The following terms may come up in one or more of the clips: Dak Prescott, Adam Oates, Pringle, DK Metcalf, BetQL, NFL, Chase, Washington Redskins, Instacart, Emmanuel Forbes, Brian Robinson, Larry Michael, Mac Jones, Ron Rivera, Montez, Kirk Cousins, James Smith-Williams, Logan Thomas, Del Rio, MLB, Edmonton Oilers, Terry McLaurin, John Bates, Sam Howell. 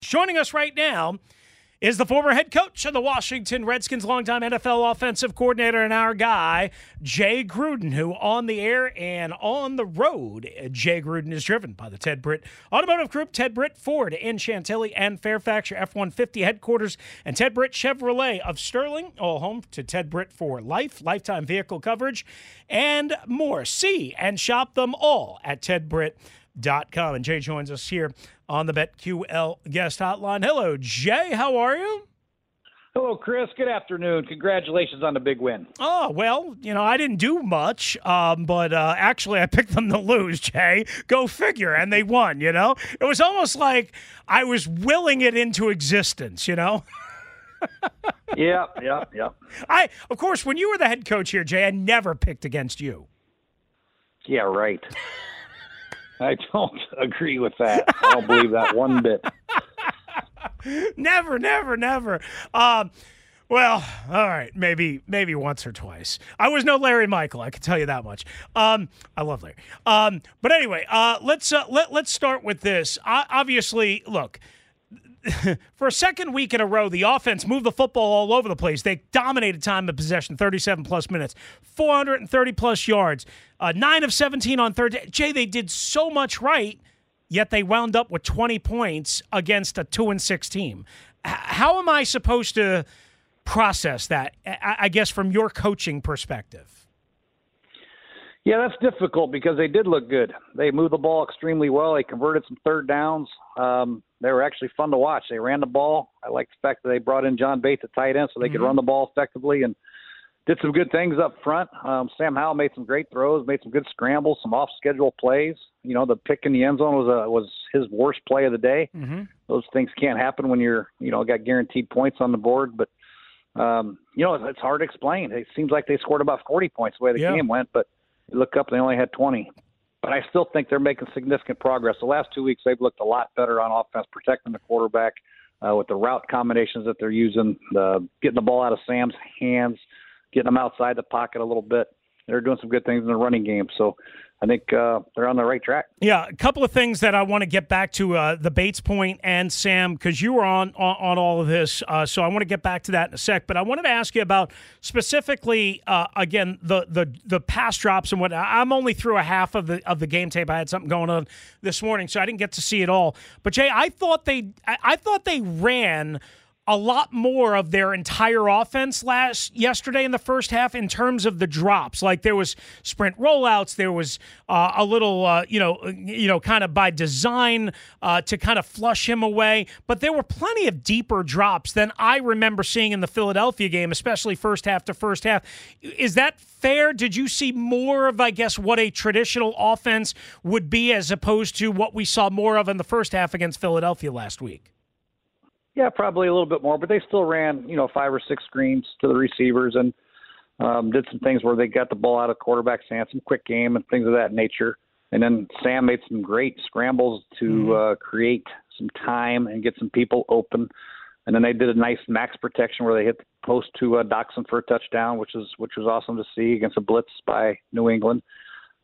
Joining us right now is the former head coach of the Washington Redskins, longtime NFL offensive coordinator and our guy, Jay Gruden, who on the air and on the road, Jay Gruden is driven by the Ted Britt Automotive Group, Ted Britt Ford in Chantilly and Fairfax, your F-150 headquarters, and Ted Britt Chevrolet of Sterling, all home to Ted Britt for life, lifetime vehicle coverage, and more. See and shop them all at tedbritt.com. And Jay joins us here on the BetQL guest hotline. Hello, Jay. How are you? Hello, Chris. Good afternoon. Congratulations on the big win. Oh, well, you know, I didn't do much, but actually I picked them to lose, Jay. Go figure. And they won, you know? It was almost like I was willing it into existence, you know? Yeah. Of course, when you were the head coach here, Jay, I never picked against you. Yeah, right. I don't agree with that. I don't believe that one bit. Never. Well, all right, maybe once or twice. I was no Larry Michael, I can tell you that much. I love Larry. But anyway, let's start with this. Obviously, look, for a second week in a row, the offense moved the football all over the place. They dominated time of possession, 37-plus minutes, 430-plus yards, 9 of 17 on third down. Jay, they did so much right, yet they wound up with 20 points against a 2-6 team. How am I supposed to process that, I guess, from your coaching perspective? Yeah, that's difficult because they did look good. They moved the ball extremely well. They converted some third downs. They were actually fun to watch. They ran the ball. I like the fact that they brought in John Bates at tight end so they could run the ball effectively and did some good things up front. Sam Howell made some great throws, made some good scrambles, some off-schedule plays. You know, the pick in the end zone was his worst play of the day. Mm-hmm. Those things can't happen when you're, you know, got guaranteed points on the board. But, you know, it's hard to explain. It seems like they scored about 40 points the way the game went, but you look up and they only had 20. But I still think they're making significant progress. The last 2 weeks, they've looked a lot better on offense, protecting the quarterback with the route combinations that they're using, getting the ball out of Sam's hands, getting them outside the pocket a little bit. They're doing some good things in the running game. So I think they're on the right track. Yeah, a couple of things that I want to get back to, the Bates point and Sam, because you were on all of this, so I want to get back to that in a sec. But I wanted to ask you about specifically, again, the pass drops and what. I'm only through a half of the game tape. I had something going on this morning, so I didn't get to see it all. But Jay, I thought they ran a lot more of their entire offense yesterday in the first half in terms of the drops. Like there was sprint rollouts, there was a little, kind of by design to kind of flush him away. But there were plenty of deeper drops than I remember seeing in the Philadelphia game, especially first half to first half. Is that fair? Did you see more of, I guess, what a traditional offense would be as opposed to what we saw more of in the first half against Philadelphia last week? Yeah, probably a little bit more, but they still ran, 5 or 6 screens to the receivers and did some things where they got the ball out of quarterback's hands, some quick game and things of that nature. And then Sam made some great scrambles to create some time and get some people open. And then they did a nice max protection where they hit the post to Doxson for a touchdown, which was awesome to see against a blitz by New England.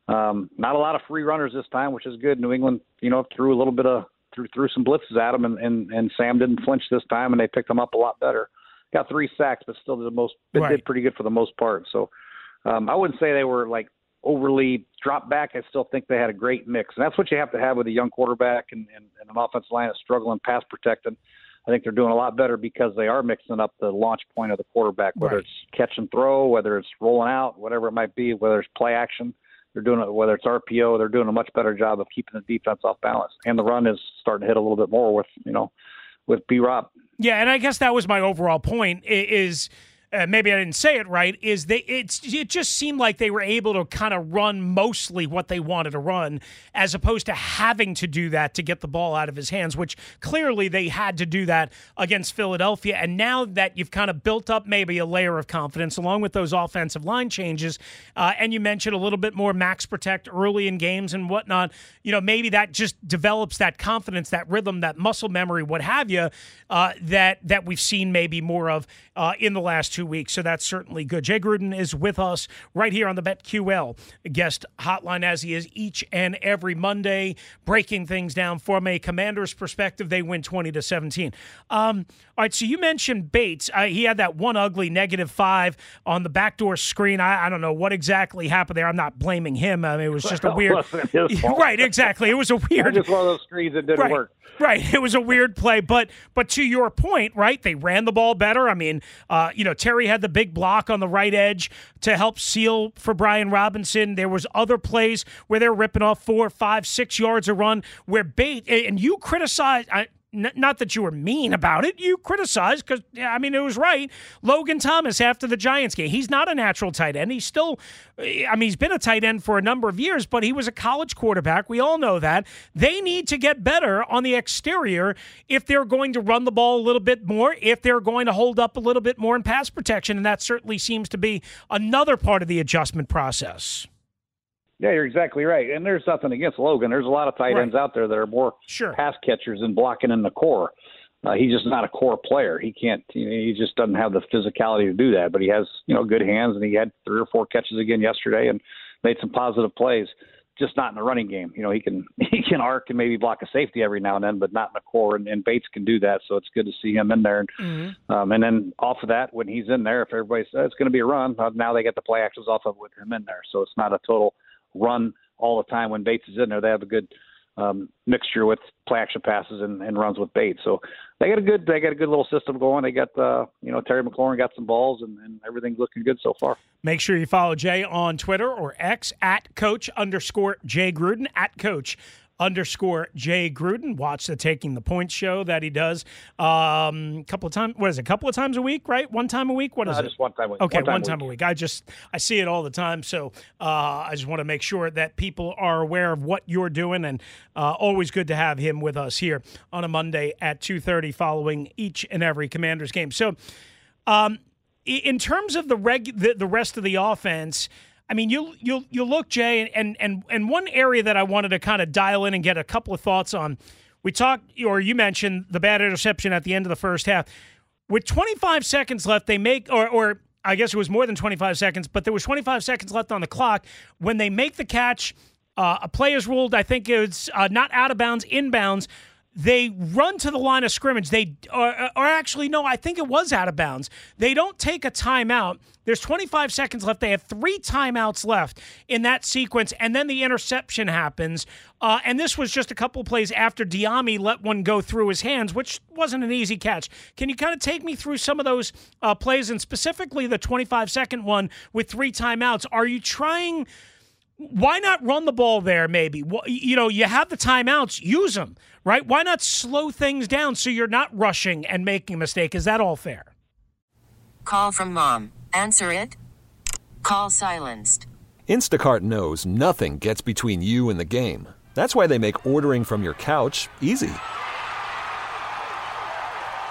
Not a lot of free runners this time, which is good. New England, threw a little bit of threw some blitzes at him, and Sam didn't flinch this time, and they picked him up a lot better. Got 3 sacks, but still did pretty good for the most part. So I wouldn't say they were, overly dropped back. I still think they had a great mix. And that's what you have to have with a young quarterback and an offensive line that's struggling pass protecting. I think they're doing a lot better because they are mixing up the launch point of the quarterback, whether right. it's catch and throw, whether it's rolling out, whatever it might be, whether it's play action. They're doing it, whether it's RPO, they're doing a much better job of keeping the defense off balance. And the run is starting to hit a little bit more with B-Rob. Yeah, and I guess that was my overall point is – maybe I didn't say it right, is it just seemed like they were able to kind of run mostly what they wanted to run as opposed to having to do that to get the ball out of his hands, which clearly they had to do that against Philadelphia. And now that you've kind of built up maybe a layer of confidence along with those offensive line changes, and you mentioned a little bit more max protect early in games and whatnot, maybe that just develops that confidence, that rhythm, that muscle memory, what have you, that we've seen maybe more of in the last 2 weeks, so that's certainly good. Jay Gruden is with us right here on the BetQL guest hotline, as he is each and every Monday, breaking things down from a Commander's perspective. They win 20-17. All right, so you mentioned Bates. He had that one ugly -5 on the backdoor screen. I don't know what exactly happened there. I'm not blaming him. I mean, it was just a weird. Right, exactly. It was a weird. Just one of those screens that didn't work. Right, it was a weird play, but to your point, right? They ran the ball better. I mean, Terry had the big block on the right edge to help seal for Brian Robinson. There was other plays where they're ripping off 4, 5, 6 yards a run where Bates, and you criticized. Not that you were mean about it. You criticized because, it was right. Logan Thomas after the Giants game. He's not a natural tight end. He's still, he's been a tight end for a number of years, but he was a college quarterback. We all know that. They need to get better on the exterior if they're going to run the ball a little bit more, if they're going to hold up a little bit more in pass protection, and that certainly seems to be another part of the adjustment process. Yeah, you're exactly right. And there's nothing against Logan. There's a lot of tight ends out there that are more pass catchers than blocking in the core. He's just not a core player. He can't. He just doesn't have the physicality to do that. But he has, good hands, and he had 3 or 4 catches again yesterday and made some positive plays. Just not in the running game. He can arc and maybe block a safety every now and then, but not in the core. And Bates can do that, so it's good to see him in there. Mm-hmm. And then off of that, when he's in there, if everybody says it's going to be a run, now they get the play actions off of with him in there. So it's not a total run all the time. When Bates is in there, they have a good mixture with play action passes and runs with Bates. So they got a good little system going. They got Terry McLaurin got some balls and everything's looking good so far. Make sure you follow Jay on Twitter or X at @Coach_Jay Gruden at Coach_Jay Gruden. Watch the Taking the Points show that he does a couple of times a week, right? One time a week? What is it? Just one time a week. Okay, one time a week. I see it all the time, so I just want to make sure that people are aware of what you're doing, and always good to have him with us here on a Monday at 2:30 following each and every Commanders game. So in terms of the rest of the offense, you look, Jay, and one area that I wanted to kind of dial in and get a couple of thoughts on. You mentioned the bad interception at the end of the first half. With 25 seconds left, they make, or I guess it was more than 25 seconds, but there was 25 seconds left on the clock when they make the catch. A play is ruled. I think it's not out of bounds, inbounds. They run to the line of scrimmage. They are actually, no, I think it was out of bounds. They don't take a timeout. There's 25 seconds left. They have 3 timeouts left in that sequence, and then the interception happens. And this was just a couple plays after Diami let one go through his hands, which wasn't an easy catch. Can you kind of take me through some of those plays, and specifically the 25-second one with 3 timeouts? Are you trying – why not run the ball there maybe? You have the timeouts, use them, right? Why not slow things down so you're not rushing and making a mistake? Is that all fair? Call from mom. Answer it. Call silenced. Instacart knows nothing gets between you and the game. That's why they make ordering from your couch easy.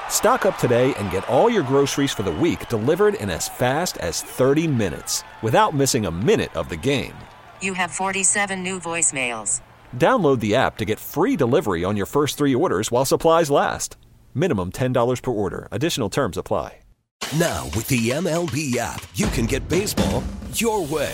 Stock up today and get all your groceries for the week delivered in as fast as 30 minutes without missing a minute of the game. You have 47 new voicemails. Download the app to get free delivery on your first 3 orders while supplies last. Minimum $10 per order. Additional terms apply. Now with the MLB app, you can get baseball your way.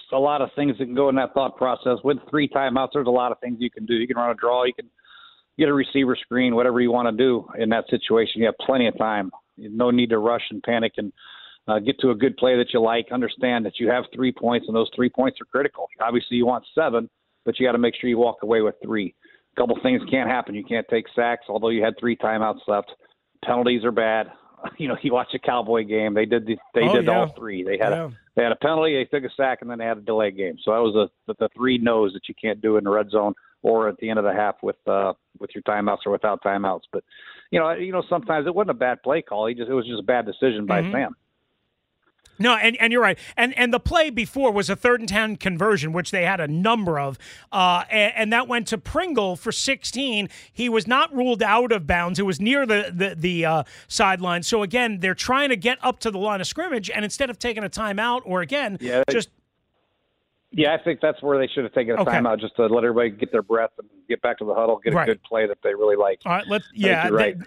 a lot of things that can go in that thought process. With three timeouts, there's a lot of things you can do. You can run a draw. You can get a receiver screen, whatever you want to do in that situation. You have plenty of time. No need to rush and panic and get to a good play that you like. Understand that you have 3 points, and those 3 points are critical. Obviously, you want 7, but you got to make sure you walk away with 3. A couple things can't happen. You can't take sacks, although you had 3 timeouts left. Penalties are bad. You know, you watch a Cowboy game. They did all 3. They had a penalty, they took a sack, and then they had a delay game. So that was the 3 no's that you can't do in the red zone or at the end of the half with your timeouts or without timeouts. But you know, sometimes it wasn't a bad play call. It was just a bad decision by Sam. No, and you're right. And the play before was a 3rd and 10 conversion, which they had a number of, and that went to Pringle for 16. He was not ruled out of bounds. It was near the sideline. So, again, they're trying to get up to the line of scrimmage, and instead of taking a timeout or, again, just – yeah, I think that's where they should have taken a timeout, just to let everybody get their breath and get back to the huddle, get a good play that they really like. All right,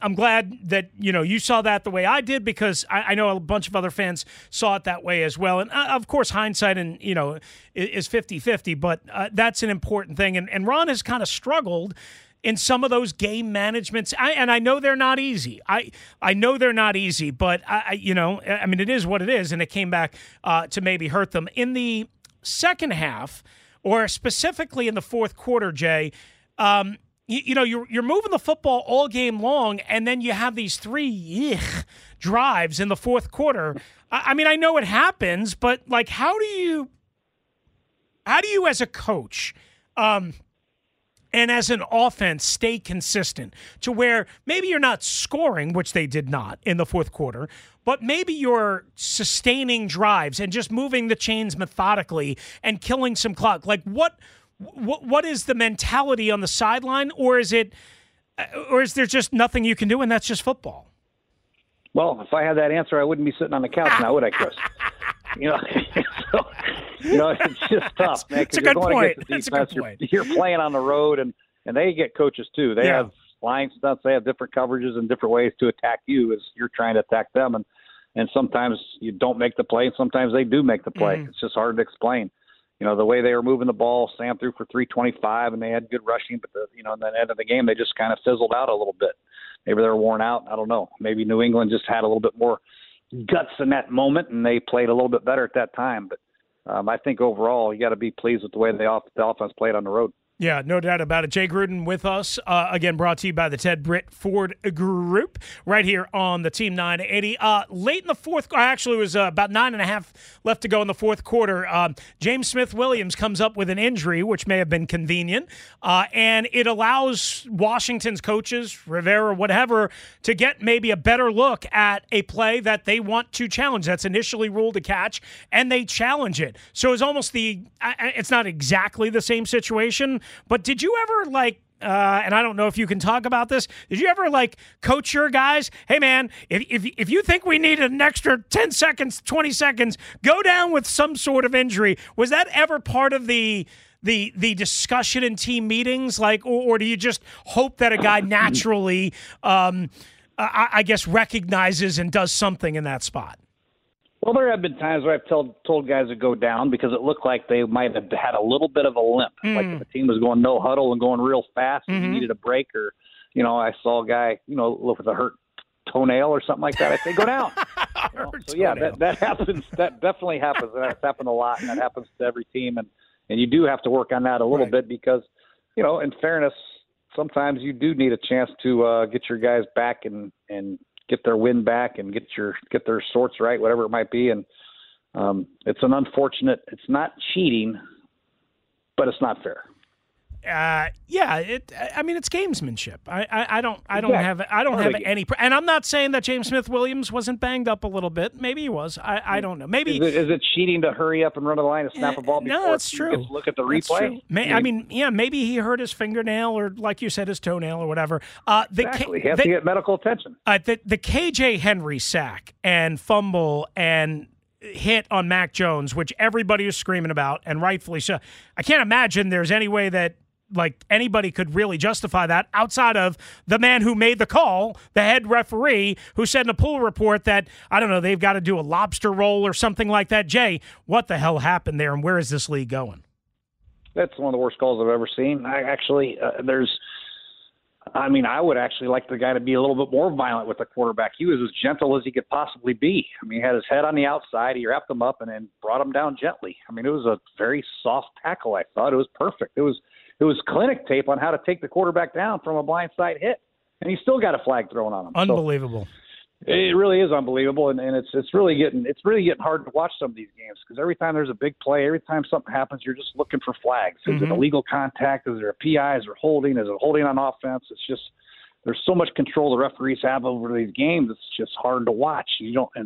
I'm glad that you saw that the way I did, because I know a bunch of other fans saw it that way as well. And of course, hindsight and is 50-50, but that's an important thing. And Ron has kind of struggled in some of those game managements, and I know they're not easy. I know they're not easy, but I mean, it is what it is, and it came back to maybe hurt them in the second half, or specifically in the fourth quarter, Jay. You're moving the football all game long, and then you have these 3 drives in the fourth quarter. I mean, I know it happens, but like, how do you as a coach and as an offense stay consistent to where maybe you're not scoring, which they did not in the fourth quarter, but maybe you're sustaining drives and just moving the chains methodically and killing some clock? Like, what is the mentality on the sideline, or is there just nothing you can do and that's just football? Well, if I had that answer, I wouldn't be sitting on the couch now, would I, Chris? It's just tough, man. It's a good point. It's a good point. You're playing on the road, and they get coaches too. They have line stunts. They have different coverages and different ways to attack you as you're trying to attack them. And sometimes you don't make the play, and sometimes they do make the play. It's just hard to explain. The way they were moving the ball, Sam threw for 325, and they had good rushing, but at the end of the game, they just kind of sizzled out a little bit. Maybe they were worn out. I don't know. Maybe New England just had a little bit more guts in that moment, and they played a little bit better at that time. But I think overall, you got to be pleased with the way the offense played on the road. Yeah, no doubt about it. Jay Gruden with us, again brought to you by the Ted Britt Ford Group, right here on the Team 980. Late in the fourth, actually it was about 9.5 left to go in the fourth quarter. James Smith-Williams comes up with an injury, which may have been convenient, and it allows Washington's coaches, Rivera, whatever, to get maybe a better look at a play that they want to challenge. That's initially ruled a catch, and they challenge it. So it's almost it's not exactly the same situation. But did you ever, and I don't know if you can talk about this, did you ever, coach your guys, hey, man, if you think we need an extra 10 seconds, 20 seconds, go down with some sort of injury? Was that ever part of the discussion in team meetings? Or do you just hope that a guy naturally, I guess, recognizes and does something in that spot? Well, there have been times where I've told guys to go down because it looked like they might have had a little bit of a limp. Like if the team was going no huddle and going real fast and you needed a break, or, I saw a guy, with a hurt toenail or something like that. I say, go down. So, yeah, that happens. That definitely happens. That's happened a lot, and that happens to every team. And you do have to work on that a little bit because, in fairness, sometimes you do need a chance to get your guys back and get their win back and get their sorts right, whatever it might be. And it's an unfortunate, it's not cheating, but it's not fair. It's gamesmanship. I don't have any, and I'm not saying that James Smith-Williams wasn't banged up a little bit. Maybe he was. I don't know. Maybe is it cheating to hurry up and run the line and snap a ball before? No, that's true. Look at the replay. Maybe he hurt his fingernail or, like you said, his toenail or whatever. Exactly. He has to get medical attention. The K.J. Henry sack and fumble and hit on Mac Jones, which everybody is screaming about, and rightfully so. I can't imagine there's any way that like anybody could really justify that outside of the man who made the call, the head referee, who said in a pool report that, I don't know, they've got to do a lobster roll or something like that. Jay, what the hell happened there, and where is this league going? That's one of the worst calls I've ever seen. I actually, I would actually like the guy to be a little bit more violent with the quarterback. He was as gentle as he could possibly be. I mean, he had his head on the outside. He wrapped him up and then brought him down gently. I mean, it was a very soft tackle. I thought it was perfect. It was clinic tape on how to take the quarterback down from a blindside hit, and he still got a flag thrown on him. Unbelievable. So it really is unbelievable, and it's really getting hard to watch some of these games because every time there's a big play, every time something happens, you're just looking for flags. Mm-hmm. Is it illegal contact? Is there a PI? Is there holding? Is it holding on offense? It's just there's so much control the referees have over these games. It's just hard to watch. You don't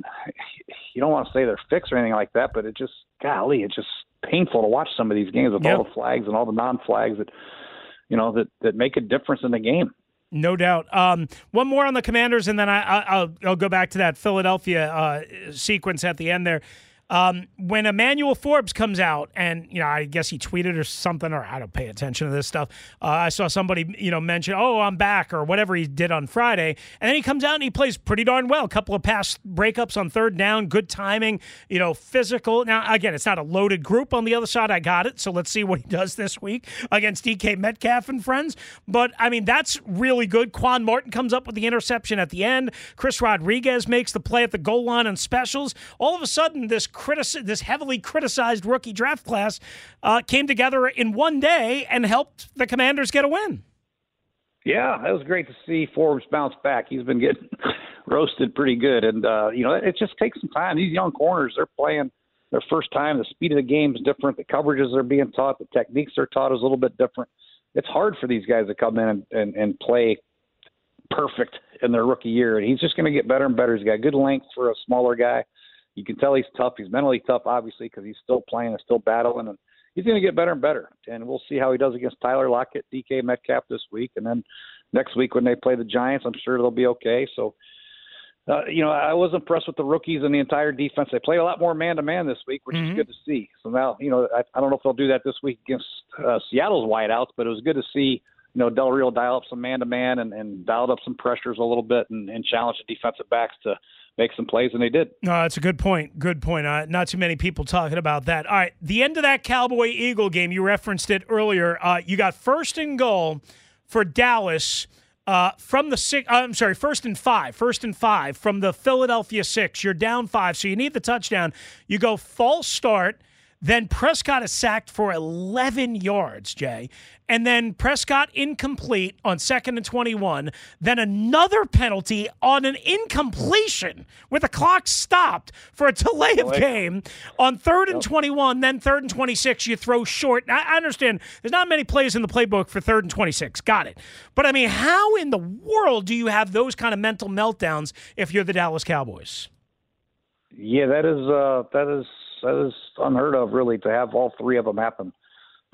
want to say they're fixed or anything like that, but it's just painful to watch some of these games with all the flags and all the non-flags that make a difference in the game. No doubt. One more on the Commanders, and then I'll go back to that Philadelphia sequence at the end there. When Emmanuel Forbes comes out, and I guess he tweeted or something, or I don't pay attention to this stuff. I saw somebody mention, "Oh, I'm back," or whatever he did on Friday, and then he comes out and he plays pretty darn well. A couple of pass breakups on third down, good timing, physical. Now again, it's not a loaded group on the other side. I got it, so let's see what he does this week against DK Metcalf and friends. But I mean, that's really good. Quan Martin comes up with the interception at the end. Chris Rodriguez makes the play at the goal line on specials. All of a sudden, this heavily criticized rookie draft class came together in one day and helped the Commanders get a win. Yeah, it was great to see Forbes bounce back. He's been getting roasted pretty good. And, it just takes some time. These young corners, they're playing their first time. The speed of the game is different. The coverages are being taught. The techniques they're taught is a little bit different. It's hard for these guys to come in and play perfect in their rookie year. And he's just going to get better and better. He's got good length for a smaller guy. You can tell he's tough. He's mentally tough, obviously, because he's still playing and still battling. And he's going to get better and better. And we'll see how he does against Tyler Lockett, DK Metcalf this week. And then next week when they play the Giants, I'm sure they'll be okay. So, I was impressed with the rookies and the entire defense. They played a lot more man-to-man this week, which is good to see. So now, I don't know if they'll do that this week against Seattle's wideouts, but it was good to see, Del Rio dial up some man-to-man and dialed up some pressures a little bit and challenged the defensive backs to – make some plays, and they did. No, that's a good point. Good point. Not too many people talking about that. All right, the end of that Cowboy-Eagle game, you referenced it earlier. You got first and goal for Dallas from the six. I'm sorry, first and five from the Philadelphia 6. You're down 5, so you need the touchdown. You go false start. Then Prescott is sacked for 11 yards, Jay. And then Prescott incomplete on 2nd and 21. Then another penalty on an incompletion with the clock stopped for a delay of game on 3rd and 21. Then 3rd and 26, you throw short. Now, I understand there's not many plays in the playbook for 3rd and 26. Got it. But, I mean, how in the world do you have those kind of mental meltdowns if you're the Dallas Cowboys? Yeah, that is unheard of, really, to have all three of them happen.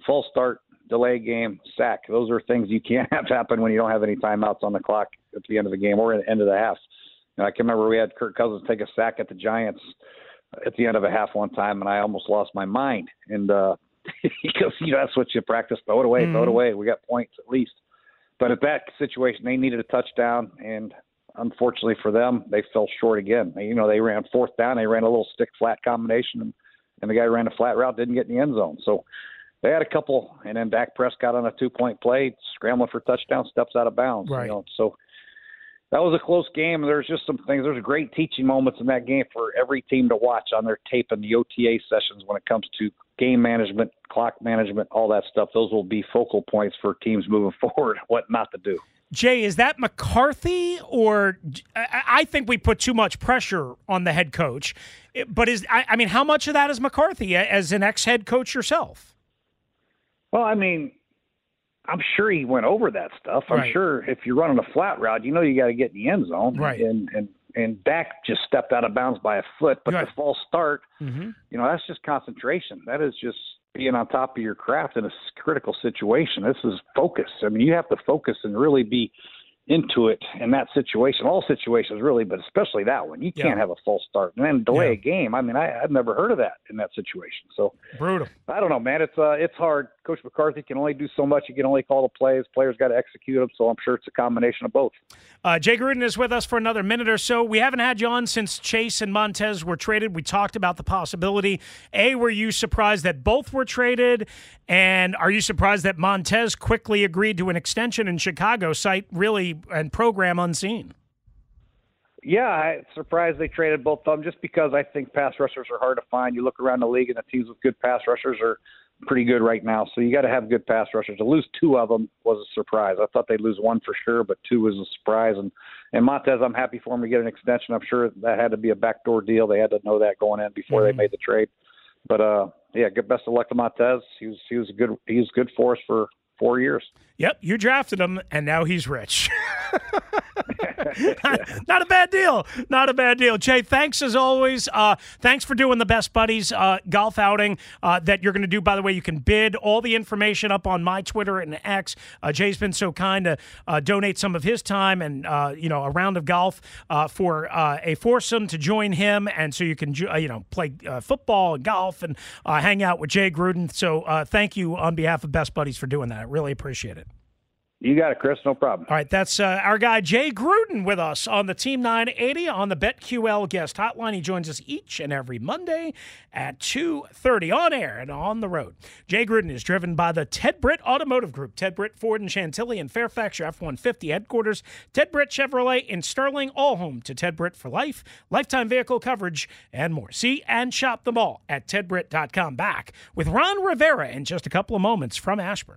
False start, delay game, sack. Those are things you can't have happen when you don't have any timeouts on the clock at the end of the game or at the end of the half. I can remember we had Kirk Cousins take a sack at the Giants at the end of a half one time, and I almost lost my mind. And because that's what you practice. Throw it away, throw it away. We got points at least. But at that situation, they needed a touchdown, and unfortunately for them, they fell short again. They ran fourth down. They ran a little stick flat combination, and the guy ran a flat route, didn't get in the end zone. So they had a couple, and then Dak Prescott on a 2-point play, scrambling for touchdown, steps out of bounds. Right. So that was a close game. There's just some things. There's great teaching moments in that game for every team to watch on their tape and the OTA sessions when it comes to game management, clock management, all that stuff. Those will be focal points for teams moving forward, what not to do. Jay, is that McCarthy, or I think we put too much pressure on the head coach, but how much of that is McCarthy as an ex-head coach yourself? Well, I'm sure he went over that stuff. I'm sure if you're running a flat route, you got to get in the end zone. Right. And Dak just stepped out of bounds by a foot, but the false start, that's just concentration. That is just being on top of your craft in a critical situation. This is focus. You have to focus and really be into it in that situation, all situations really, but especially that one. You can't have a false start and then delay a game. I've never heard of that in that situation. So brutal. I don't know, man. It's hard Coach McCarthy can only do so much. He can only call the plays. Players got to execute them, so I'm sure it's a combination of both. Jay Gruden is with us for another minute or so. We haven't had you on since Chase and Montez were traded. We talked about the possibility. A, were you surprised that both were traded? And are you surprised that Montez quickly agreed to an extension in Chicago, site really and program unseen? Yeah, I'm surprised they traded both of them just because I think pass rushers are hard to find. You look around the league and the teams with good pass rushers are pretty good right now. So you got to have good pass rushers. To lose two of them was a surprise. I thought they'd lose one for sure, but two was a surprise. And Montez, I'm happy for him to get an extension. I'm sure that had to be a backdoor deal. They had to know that going in before they made the trade. But, yeah, good, best of luck to Montez. He was good for us for 4 years. Yep, you drafted him, and now he's rich. Not a bad deal. Not a bad deal. Jay, thanks as always. Thanks for doing the Best Buddies golf outing that you're going to do. By the way, you can bid all the information up on my Twitter and X. Jay's been so kind to donate some of his time and a round of golf for a foursome to join him, and so you can play football and golf and hang out with Jay Gruden. So thank you on behalf of Best Buddies for doing that. I really appreciate it. You got it, Chris. No problem. All right. That's our guy, Jay Gruden, with us on the Team 980 on the BetQL guest hotline. He joins us each and every Monday at 2:30 on air and on the road. Jay Gruden is driven by the Ted Britt Automotive Group. Ted Britt, Ford and Chantilly in Fairfax, your F-150 headquarters. Ted Britt Chevrolet in Sterling, all home to Ted Britt for life, lifetime vehicle coverage, and more. See and shop them all at tedbritt.com. Back with Ron Rivera in just a couple of moments from Ashburn.